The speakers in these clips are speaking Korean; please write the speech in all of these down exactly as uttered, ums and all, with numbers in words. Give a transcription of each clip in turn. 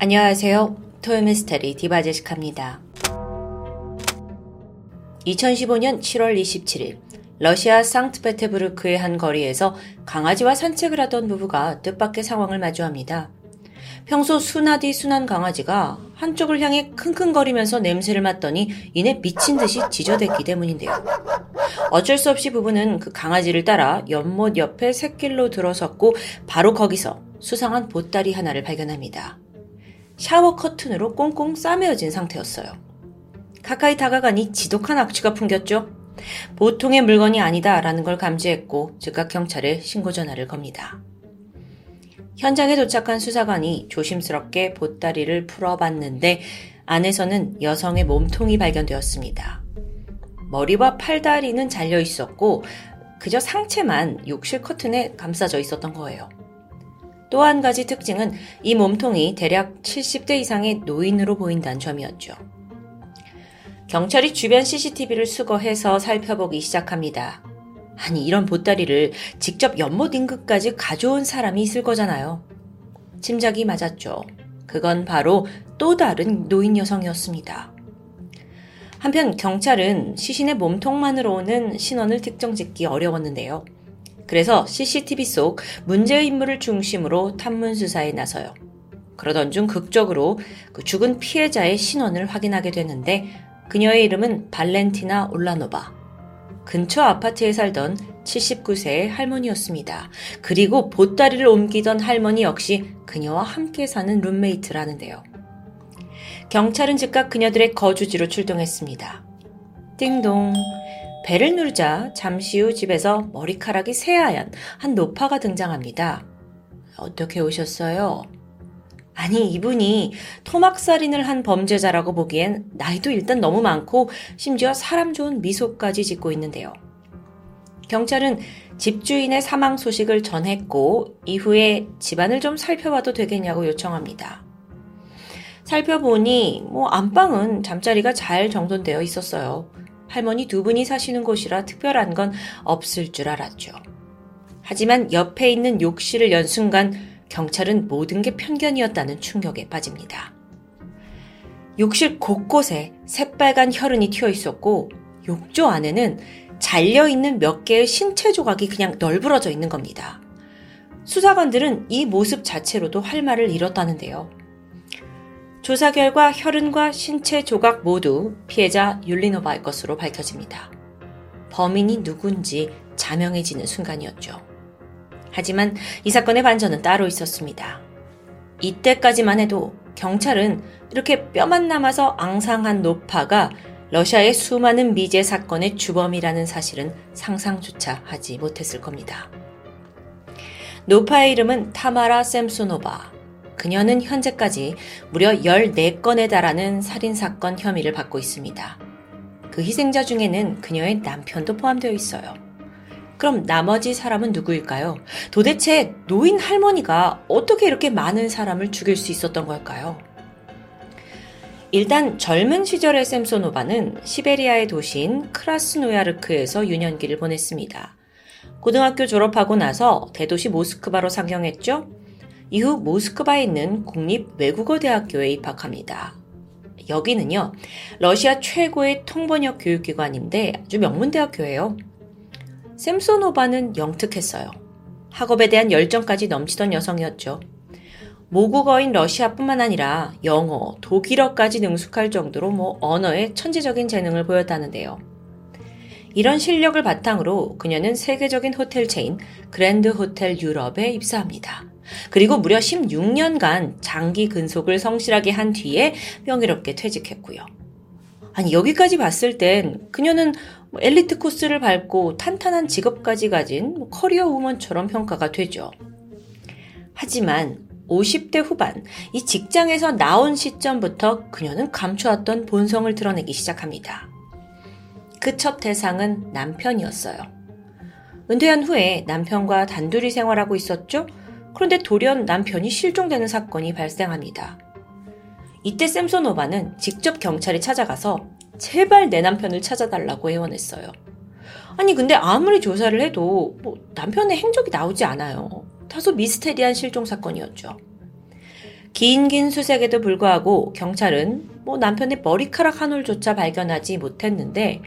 안녕하세요. 토요미스테리 디바제시카입니다. 이천십오년 칠월 이십칠일 러시아 상트페테부르크의 한 거리에서 강아지와 산책을 하던 부부가 뜻밖의 상황을 마주합니다. 평소 순하디 순한 강아지가 한쪽을 향해 킁킁거리면서 냄새를 맡더니 이내 미친 듯이 짖어댔기 때문인데요. 어쩔 수 없이 부부는 그 강아지를 따라 연못 옆에 샛길로 들어섰고 바로 거기서 수상한 보따리 하나를 발견합니다. 샤워 커튼으로 꽁꽁 싸매어진 상태였어요. 가까이 다가가니 지독한 악취가 풍겼죠. 보통의 물건이 아니다라는 걸 감지했고 즉각 경찰에 신고 전화를 겁니다. 현장에 도착한 수사관이 조심스럽게 보따리를 풀어봤는데 안에서는 여성의 몸통이 발견되었습니다. 머리와 팔다리는 잘려 있었고 그저 상체만 욕실 커튼에 감싸져 있었던 거예요. 또 한 가지 특징은 이 몸통이 대략 칠십대 이상의 노인으로 보인다는 점이었죠. 경찰이 주변 씨씨티비를 수거해서 살펴보기 시작합니다. 아니, 이런 보따리를 직접 연못 인근까지 가져온 사람이 있을 거잖아요. 짐작이 맞았죠. 그건 바로 또 다른 노인 여성이었습니다. 한편 경찰은 시신의 몸통만으로는 신원을 특정짓기 어려웠는데요. 그래서 씨씨티비 속 문제의 인물을 중심으로 탐문 수사에 나서요. 그러던 중 극적으로 그 죽은 피해자의 신원을 확인하게 되는데 그녀의 이름은 발렌티나 올라노바. 근처 아파트에 살던 칠십구세의 할머니였습니다. 그리고 보따리를 옮기던 할머니 역시 그녀와 함께 사는 룸메이트라는데요. 경찰은 즉각 그녀들의 거주지로 출동했습니다. 띵동. 벨을 누르자 잠시 후 집에서 머리카락이 새하얀 한 노파가 등장합니다. 어떻게 오셨어요? 아니, 이분이 토막살인을 한 범죄자라고 보기엔 나이도 일단 너무 많고 심지어 사람 좋은 미소까지 짓고 있는데요. 경찰은 집주인의 사망 소식을 전했고 이후에 집안을 좀 살펴봐도 되겠냐고 요청합니다. 살펴보니 뭐 안방은 잠자리가 잘 정돈되어 있었어요. 할머니 두 분이 사시는 곳이라 특별한 건 없을 줄 알았죠. 하지만 옆에 있는 욕실을 연 순간 경찰은 모든 게 편견이었다는 충격에 빠집니다. 욕실 곳곳에 새빨간 혈흔이 튀어 있었고 욕조 안에는 잘려있는 몇 개의 신체 조각이 그냥 널브러져 있는 겁니다. 수사관들은 이 모습 자체로도 할 말을 잃었다는데요. 조사 결과 혈흔과 신체 조각 모두 피해자 율리노바의 것으로 밝혀집니다. 범인이 누군지 자명해지는 순간이었죠. 하지만 이 사건의 반전은 따로 있었습니다. 이때까지만 해도 경찰은 이렇게 뼈만 남아서 앙상한 노파가 러시아의 수많은 미제 사건의 주범이라는 사실은 상상조차 하지 못했을 겁니다. 노파의 이름은 타마라 샘소노바. 그녀는 현재까지 무려 열네 건에 달하는 살인사건 혐의를 받고 있습니다. 그 희생자 중에는 그녀의 남편도 포함되어 있어요. 그럼 나머지 사람은 누구일까요? 도대체 노인 할머니가 어떻게 이렇게 많은 사람을 죽일 수 있었던 걸까요? 일단 젊은 시절의 샘소노바는 시베리아의 도시인 크라스노야르크에서 유년기를 보냈습니다. 고등학교 졸업하고 나서 대도시 모스크바로 상경했죠? 이후 모스크바에 있는 국립외국어대학교에 입학합니다. 여기는요, 러시아 최고의 통번역 교육기관인데 아주 명문대학교예요. 샘소노바는 영특했어요. 학업에 대한 열정까지 넘치던 여성이었죠. 모국어인 러시아뿐만 아니라 영어, 독일어까지 능숙할 정도로 뭐 언어에 천재적인 재능을 보였다는데요. 이런 실력을 바탕으로 그녀는 세계적인 호텔 체인 그랜드 호텔 유럽에 입사합니다. 그리고 무려 십육년간 장기 근속을 성실하게 한 뒤에 명예롭게 퇴직했고요. 아니, 여기까지 봤을 땐 그녀는 엘리트 코스를 밟고 탄탄한 직업까지 가진 커리어 우먼처럼 평가가 되죠. 하지만 오십대 후반, 이 직장에서 나온 시점부터 그녀는 감추었던 본성을 드러내기 시작합니다. 그 첫 대상은 남편이었어요. 은퇴한 후에 남편과 단둘이 생활하고 있었죠? 그런데 돌연 남편이 실종되는 사건이 발생합니다. 이때 샘소노바는 직접 경찰에 찾아가서 제발 내 남편을 찾아달라고 애원했어요. 아니, 근데 아무리 조사를 해도 뭐 남편의 행적이 나오지 않아요. 다소 미스테리한 실종 사건이었죠. 긴 긴 수색에도 불구하고 경찰은 뭐 남편의 머리카락 한 올조차 발견하지 못했는데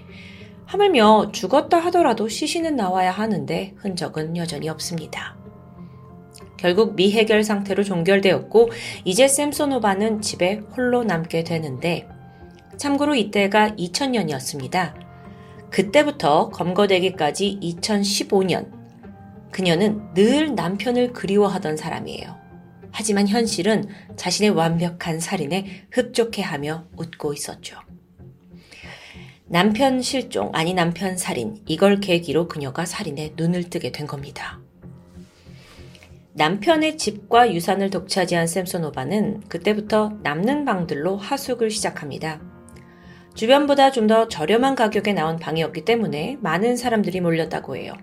하물며 죽었다 하더라도 시신은 나와야 하는데 흔적은 여전히 없습니다. 결국 미해결 상태로 종결되었고 이제 샘소노바는 집에 홀로 남게 되는데 참고로 이때가 이천 년이었습니다. 그때부터 검거되기까지 이천십오 년 그녀는 늘 남편을 그리워하던 사람이에요. 하지만 현실은 자신의 완벽한 살인에 흡족해하며 웃고 있었죠. 남편 실종, 아니 남편 살인, 이걸 계기로 그녀가 살인에 눈을 뜨게 된 겁니다. 남편의 집과 유산을 독차지한 샘소노바는 그때부터 남는 방들로 하숙을 시작합니다. 주변보다 좀 더 저렴한 가격에 나온 방이었기 때문에 많은 사람들이 몰렸다고 해요.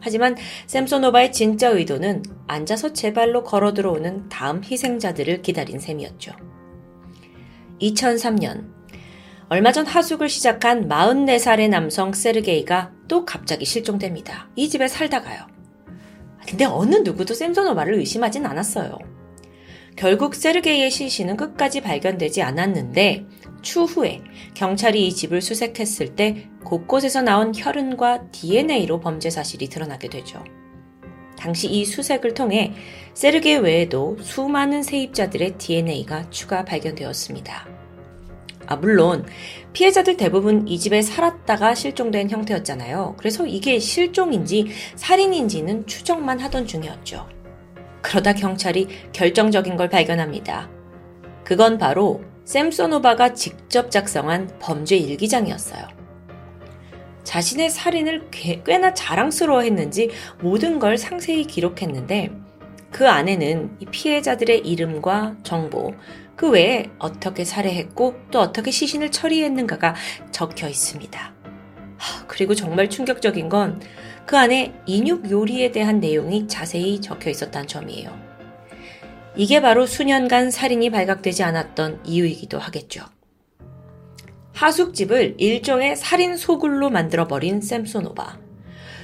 하지만 샘소노바의 진짜 의도는 앉아서 제 발로 걸어 들어오는 다음 희생자들을 기다린 셈이었죠. 이천삼 년 얼마 전 하숙을 시작한 마흔네 살의 남성 세르게이가 또 갑자기 실종됩니다. 이 집에 살다가요. 근데 어느 누구도 샘소노바를 의심하진 않았어요. 결국 세르게이의 시신은 끝까지 발견되지 않았는데 추후에 경찰이 이 집을 수색했을 때 곳곳에서 나온 혈흔과 디엔에이로 범죄 사실이 드러나게 되죠. 당시 이 수색을 통해 세르게이 외에도 수많은 세입자들의 디엔에이가 추가 발견되었습니다. 아, 물론 피해자들 대부분 이 집에 살았다가 실종된 형태였잖아요. 그래서 이게 실종인지 살인인지는 추정만 하던 중이었죠. 그러다 경찰이 결정적인 걸 발견합니다. 그건 바로 샘소노바가 직접 작성한 범죄 일기장이었어요. 자신의 살인을 꽤나 자랑스러워했는지 모든 걸 상세히 기록했는데 그 안에는 피해자들의 이름과 정보, 그 외에 어떻게 살해했고 또 어떻게 시신을 처리했는가가 적혀 있습니다. 그리고 정말 충격적인 건 그 안에 인육 요리에 대한 내용이 자세히 적혀 있었다는 점이에요. 이게 바로 수년간 살인이 발각되지 않았던 이유이기도 하겠죠. 하숙집을 일종의 살인 소굴로 만들어버린 샘소노바.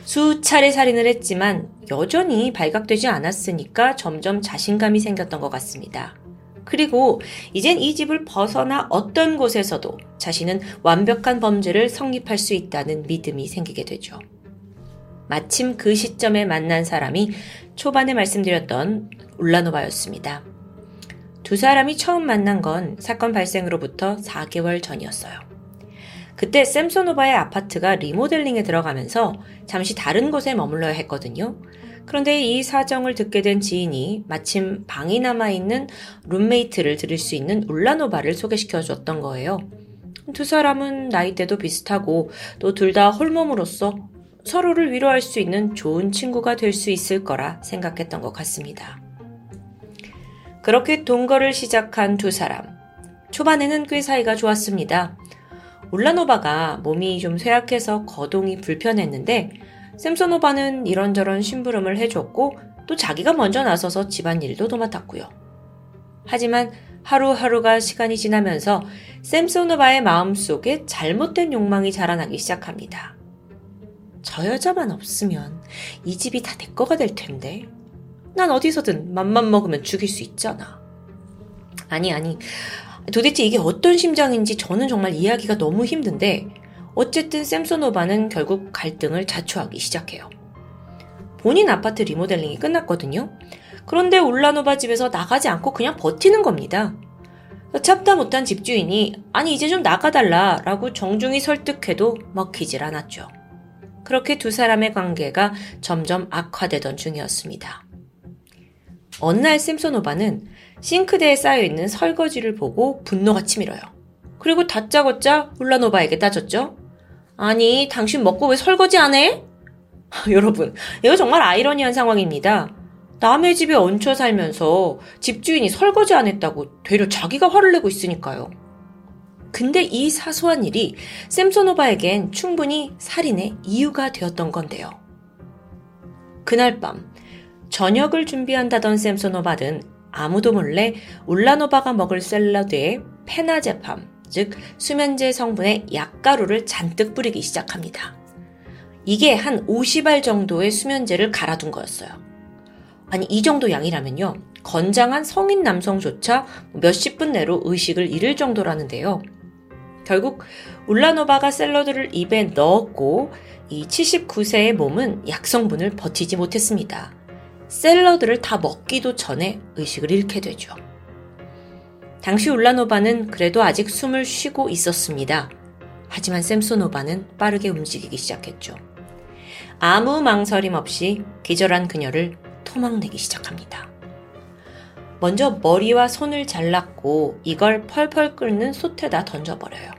수차례 살인을 했지만 여전히 발각되지 않았으니까 점점 자신감이 생겼던 것 같습니다. 그리고 이젠 이 집을 벗어나 어떤 곳에서도 자신은 완벽한 범죄를 성립할 수 있다는 믿음이 생기게 되죠. 마침 그 시점에 만난 사람이 초반에 말씀드렸던 울라노바였습니다. 두 사람이 처음 만난 건 사건 발생으로부터 사 개월 전이었어요. 그때 샘소노바의 아파트가 리모델링에 들어가면서 잠시 다른 곳에 머물러야 했거든요. 그런데 이 사정을 듣게 된 지인이 마침 방이 남아있는 룸메이트를 들일 수 있는 울라노바를 소개시켜줬던 거예요. 두 사람은 나이대도 비슷하고 또 둘 다 홀몸으로서 서로를 위로할 수 있는 좋은 친구가 될 수 있을 거라 생각했던 것 같습니다. 그렇게 동거를 시작한 두 사람. 초반에는 꽤 사이가 좋았습니다. 울라노바가 몸이 좀 쇠약해서 거동이 불편했는데 샘소노바는 이런저런 심부름을 해줬고 또 자기가 먼저 나서서 집안일도 도맡았고요. 하지만 하루하루가 시간이 지나면서 샘소노바의 마음속에 잘못된 욕망이 자라나기 시작합니다. 저 여자만 없으면 이 집이 다 내 거가 될 텐데. 난 어디서든 맘만 먹으면 죽일 수 있잖아. 아니 아니 도대체 이게 어떤 심정인지 저는 정말 이해하기가 너무 힘든데 어쨌든 샘소노바는 결국 갈등을 자초하기 시작해요. 본인 아파트 리모델링이 끝났거든요. 그런데 울라노바 집에서 나가지 않고 그냥 버티는 겁니다. 참다 못한 집주인이 아니 이제 좀 나가달라 라고 정중히 설득해도 먹히질 않았죠. 그렇게 두 사람의 관계가 점점 악화되던 중이었습니다. 어느 날 샘소노바는 싱크대에 쌓여있는 설거지를 보고 분노가 치밀어요. 그리고 다짜고짜 울라노바에게 따졌죠. 아니 당신 먹고 왜 설거지 안 해? 여러분 이거 정말 아이러니한 상황입니다. 남의 집에 얹혀 살면서 집주인이 설거지 안 했다고 되려 자기가 화를 내고 있으니까요. 근데 이 사소한 일이 샘소노바에겐 충분히 살인의 이유가 되었던 건데요. 그날 밤 저녁을 준비한다던 샘소노바는 아무도 몰래 울라노바가 먹을 샐러드에 페나제팜, 즉 수면제 성분의 약가루를 잔뜩 뿌리기 시작합니다. 이게 한 오십 알 정도의 수면제를 갈아둔 거였어요. 아니 이 정도 양이라면요. 건장한 성인 남성조차 몇십 분 내로 의식을 잃을 정도라는데요. 결국 울라노바가 샐러드를 입에 넣었고 이 칠십구 세의 몸은 약성분을 버티지 못했습니다. 샐러드를 다 먹기도 전에 의식을 잃게 되죠. 당시 울라노바는 그래도 아직 숨을 쉬고 있었습니다. 하지만 샘소노바는 빠르게 움직이기 시작했죠. 아무 망설임 없이 기절한 그녀를 토막내기 시작합니다. 먼저 머리와 손을 잘랐고 이걸 펄펄 끓는 솥에다 던져버려요.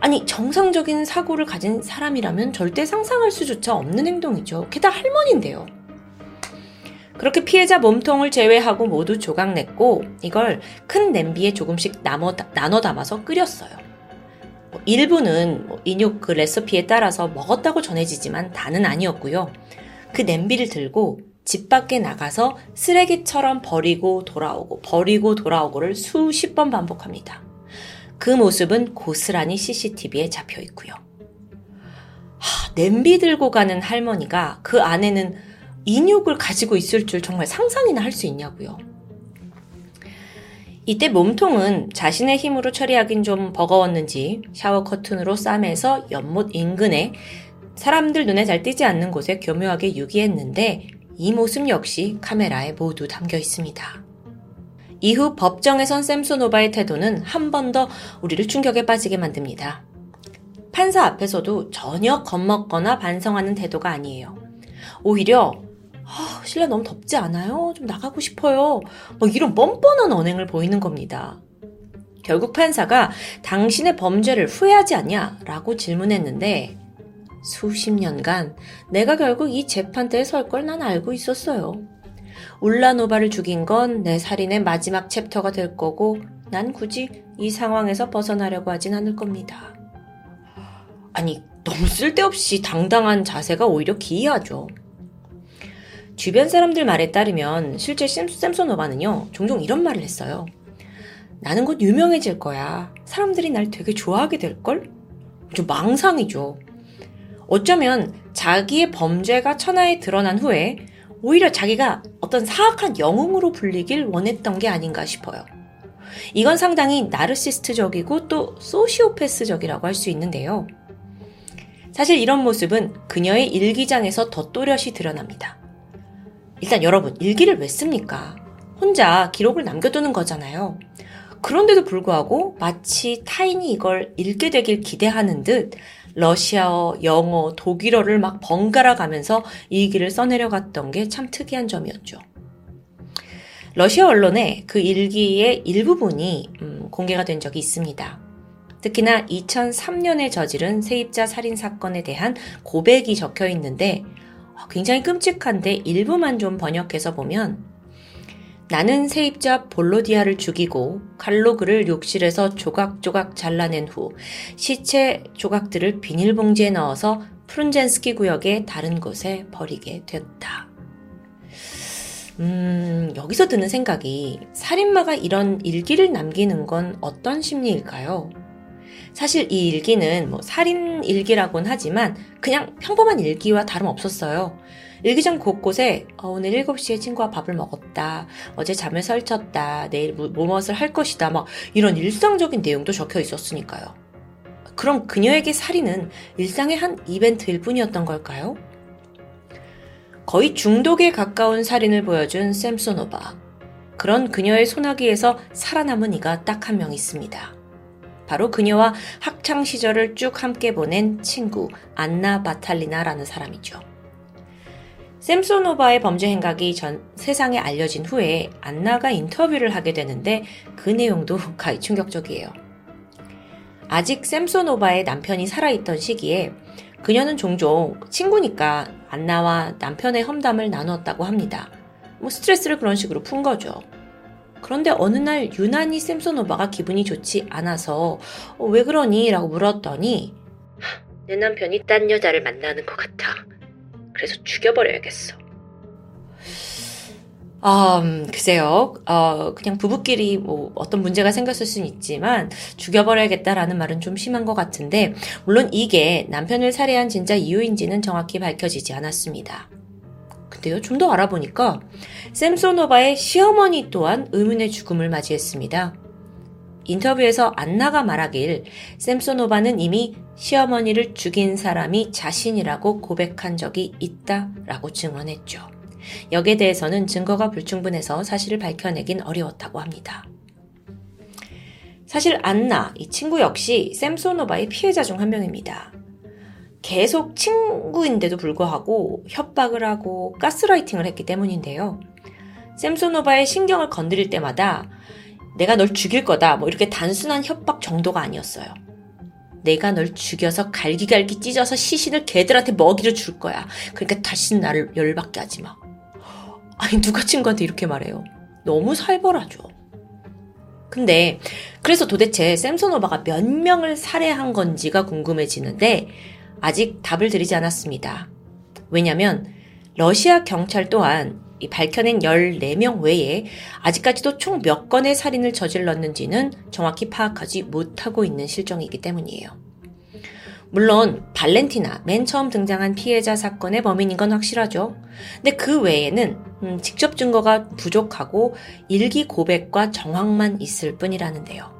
아니, 정상적인 사고를 가진 사람이라면 절대 상상할 수조차 없는 행동이죠. 게다가 할머니인데요. 그렇게 피해자 몸통을 제외하고 모두 조각냈고 이걸 큰 냄비에 조금씩 나눠, 나눠 담아서 끓였어요. 일부는 인육 그 레시피에 따라서 먹었다고 전해지지만 다는 아니었고요. 그 냄비를 들고 집 밖에 나가서 쓰레기처럼 버리고 돌아오고 버리고 돌아오고를 수십 번 반복합니다. 그 모습은 고스란히 씨씨티비에 잡혀 있고요. 하, 냄비 들고 가는 할머니가 그 안에는 인육을 가지고 있을 줄 정말 상상이나 할 수 있냐고요. 이때 몸통은 자신의 힘으로 처리하긴 좀 버거웠는지 샤워 커튼으로 싸매서 연못 인근에 사람들 눈에 잘 띄지 않는 곳에 교묘하게 유기했는데 이 모습 역시 카메라에 모두 담겨 있습니다. 이후 법정에선 샘소노바의 태도는 한 번 더 우리를 충격에 빠지게 만듭니다. 판사 앞에서도 전혀 겁먹거나 반성하는 태도가 아니에요. 오히려 아, 실내 너무 덥지 않아요? 좀 나가고 싶어요. 뭐 이런 뻔뻔한 언행을 보이는 겁니다. 결국 판사가 당신의 범죄를 후회하지 않냐라고 질문했는데 수십 년간 내가 결국 이 재판대에 설 걸 난 알고 있었어요. 울라노바를 죽인 건 내 살인의 마지막 챕터가 될 거고 난 굳이 이 상황에서 벗어나려고 하진 않을 겁니다. 아니, 너무 쓸데없이 당당한 자세가 오히려 기이하죠. 주변 사람들 말에 따르면 실제 샘소노바는요 종종 이런 말을 했어요. 나는 곧 유명해질 거야. 사람들이 날 되게 좋아하게 될걸? 좀 망상이죠. 어쩌면 자기의 범죄가 천하에 드러난 후에 오히려 자기가 어떤 사악한 영웅으로 불리길 원했던 게 아닌가 싶어요. 이건 상당히 나르시스트적이고 또 소시오패스적이라고 할 수 있는데요. 사실 이런 모습은 그녀의 일기장에서 더 또렷이 드러납니다. 일단 여러분, 일기를 왜 씁니까? 혼자 기록을 남겨두는 거잖아요. 그런데도 불구하고 마치 타인이 이걸 읽게 되길 기대하는 듯 러시아어, 영어, 독일어를 막 번갈아 가면서 일기를 써내려갔던 게 참 특이한 점이었죠. 러시아 언론에 그 일기의 일부분이 음, 공개가 된 적이 있습니다. 특히나 이천삼 년에 저지른 세입자 살인 사건에 대한 고백이 적혀 있는데 굉장히 끔찍한데 일부만 좀 번역해서 보면 나는 세입자 볼로디아를 죽이고 칼로 그를 욕실에서 조각조각 잘라낸 후 시체 조각들을 비닐봉지에 넣어서 프룬젠스키 구역의 다른 곳에 버리게 됐다. 음, 여기서 드는 생각이 살인마가 이런 일기를 남기는 건 어떤 심리일까요? 사실 이 일기는 뭐 살인 일기라고는 하지만 그냥 평범한 일기와 다름없었어요. 일기장 곳곳에 어, 오늘 일곱 시에 친구와 밥을 먹었다, 어제 잠을 설쳤다, 내일 무엇을 할 것이다 막 이런 일상적인 내용도 적혀 있었으니까요. 그럼 그녀에게 살인은 일상의 한 이벤트일 뿐이었던 걸까요? 거의 중독에 가까운 살인을 보여준 샘소노바. 그런 그녀의 소나기에서 살아남은 이가 딱 한 명 있습니다. 바로 그녀와 학창시절을 쭉 함께 보낸 친구 안나 바탈리나라는 사람이죠. 샘소노바의 범죄 행각이 전 세상에 알려진 후에 안나가 인터뷰를 하게 되는데 그 내용도 가히 충격적이에요. 아직 샘소노바의 남편이 살아있던 시기에 그녀는 종종 친구니까 안나와 남편의 험담을 나누었다고 합니다. 뭐 스트레스를 그런 식으로 푼 거죠. 그런데 어느 날 유난히 샘소노바가 기분이 좋지 않아서 어, 왜 그러니? 라고 물었더니 내 남편이 딴 여자를 만나는 것 같아. 그래서 죽여버려야겠어. 아, 음, 글쎄요. 어, 그냥 부부끼리 뭐 어떤 문제가 생겼을 수는 있지만 죽여버려야겠다라는 말은 좀 심한 것 같은데 물론 이게 남편을 살해한 진짜 이유인지는 정확히 밝혀지지 않았습니다. 같아요. 좀 더 알아보니까 샘소노바의 시어머니 또한 의문의 죽음을 맞이했습니다. 인터뷰에서 안나가 말하길 샘소노바는 이미 시어머니를 죽인 사람이 자신이라고 고백한 적이 있다라고 증언했죠. 여기에 대해서는 증거가 불충분해서 사실을 밝혀내긴 어려웠다고 합니다. 사실 안나, 이 친구 역시 샘소노바의 피해자 중 한 명입니다. 계속 친구인데도 불구하고 협박을 하고 가스라이팅을 했기 때문인데요. 샘소노바의 신경을 건드릴 때마다 내가 널 죽일 거다 뭐 이렇게 단순한 협박 정도가 아니었어요. 내가 널 죽여서 갈기갈기 찢어서 시신을 걔들한테 먹이를 줄 거야. 그러니까 다시는 나를 열받게 하지 마. 아니 누가 친구한테 이렇게 말해요. 너무 살벌하죠. 근데 그래서 도대체 샘소노바가 몇 명을 살해한 건지가 궁금해지는데 아직 답을 드리지 않았습니다. 왜냐면 러시아 경찰 또한 이 밝혀낸 열네 명 외에 아직까지도 총 몇 건의 살인을 저질렀는지는 정확히 파악하지 못하고 있는 실정이기 때문이에요. 물론 발렌티나, 맨 처음 등장한 피해자 사건의 범인인 건 확실하죠. 근데 그 외에는 음, 직접 증거가 부족하고 일기 고백과 정황만 있을 뿐이라는데요.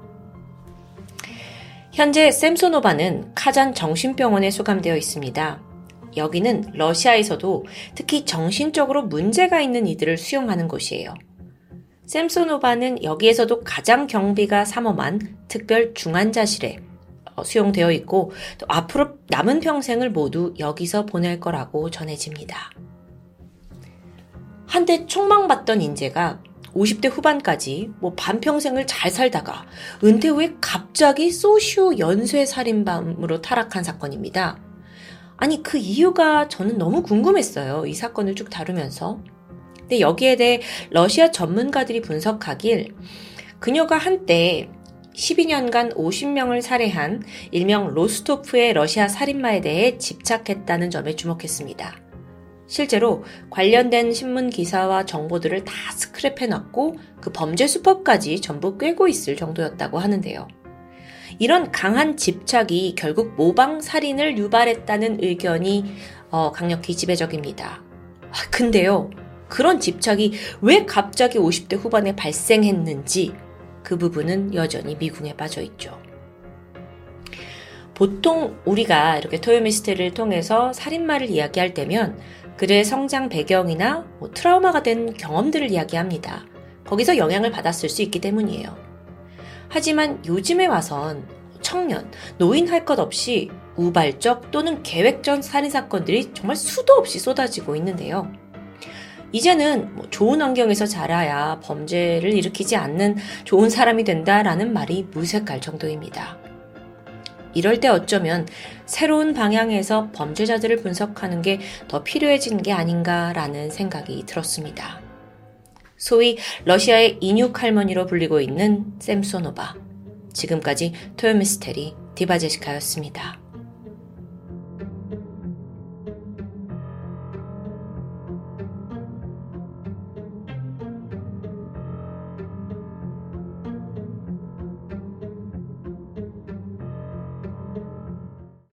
현재 샘소노바는 카잔 정신병원에 수감되어 있습니다. 여기는 러시아에서도 특히 정신적으로 문제가 있는 이들을 수용하는 곳이에요. 샘소노바는 여기에서도 가장 경비가 삼엄한 특별 중환자실에 수용되어 있고 또 앞으로 남은 평생을 모두 여기서 보낼 거라고 전해집니다. 한때 촉망받던 인재가 오십 대 후반까지 뭐 반평생을 잘 살다가 은퇴 후에 갑자기 소시오 연쇄 살인범으로 타락한 사건입니다. 아니 그 이유가 저는 너무 궁금했어요. 이 사건을 쭉 다루면서. 근데 여기에 대해 러시아 전문가들이 분석하길 그녀가 한때 십이 년간 오십 명을 살해한 일명 로스토프의 러시아 살인마에 대해 집착했다는 점에 주목했습니다. 실제로 관련된 신문 기사와 정보들을 다 스크랩해놨고 그 범죄 수법까지 전부 꿰고 있을 정도였다고 하는데요. 이런 강한 집착이 결국 모방살인을 유발했다는 의견이 어, 강력히 지배적입니다. 아, 근데요, 그런 집착이 왜 갑자기 오십 대 후반에 발생했는지 그 부분은 여전히 미궁에 빠져있죠. 보통 우리가 이렇게 토요미스테리를 통해서 살인마를 이야기할 때면 그들의 성장 배경이나 뭐 트라우마가 된 경험들을 이야기합니다. 거기서 영향을 받았을 수 있기 때문이에요. 하지만 요즘에 와선 청년, 노인 할 것 없이 우발적 또는 계획적 살인사건들이 정말 수도 없이 쏟아지고 있는데요. 이제는 뭐 좋은 환경에서 자라야 범죄를 일으키지 않는 좋은 사람이 된다라는 말이 무색할 정도입니다. 이럴 때 어쩌면 새로운 방향에서 범죄자들을 분석하는 게 더 필요해진 게 아닌가라는 생각이 들었습니다. 소위 러시아의 인육 할머니로 불리고 있는 샘소노바. 지금까지 토요미스테리 디바제시카였습니다.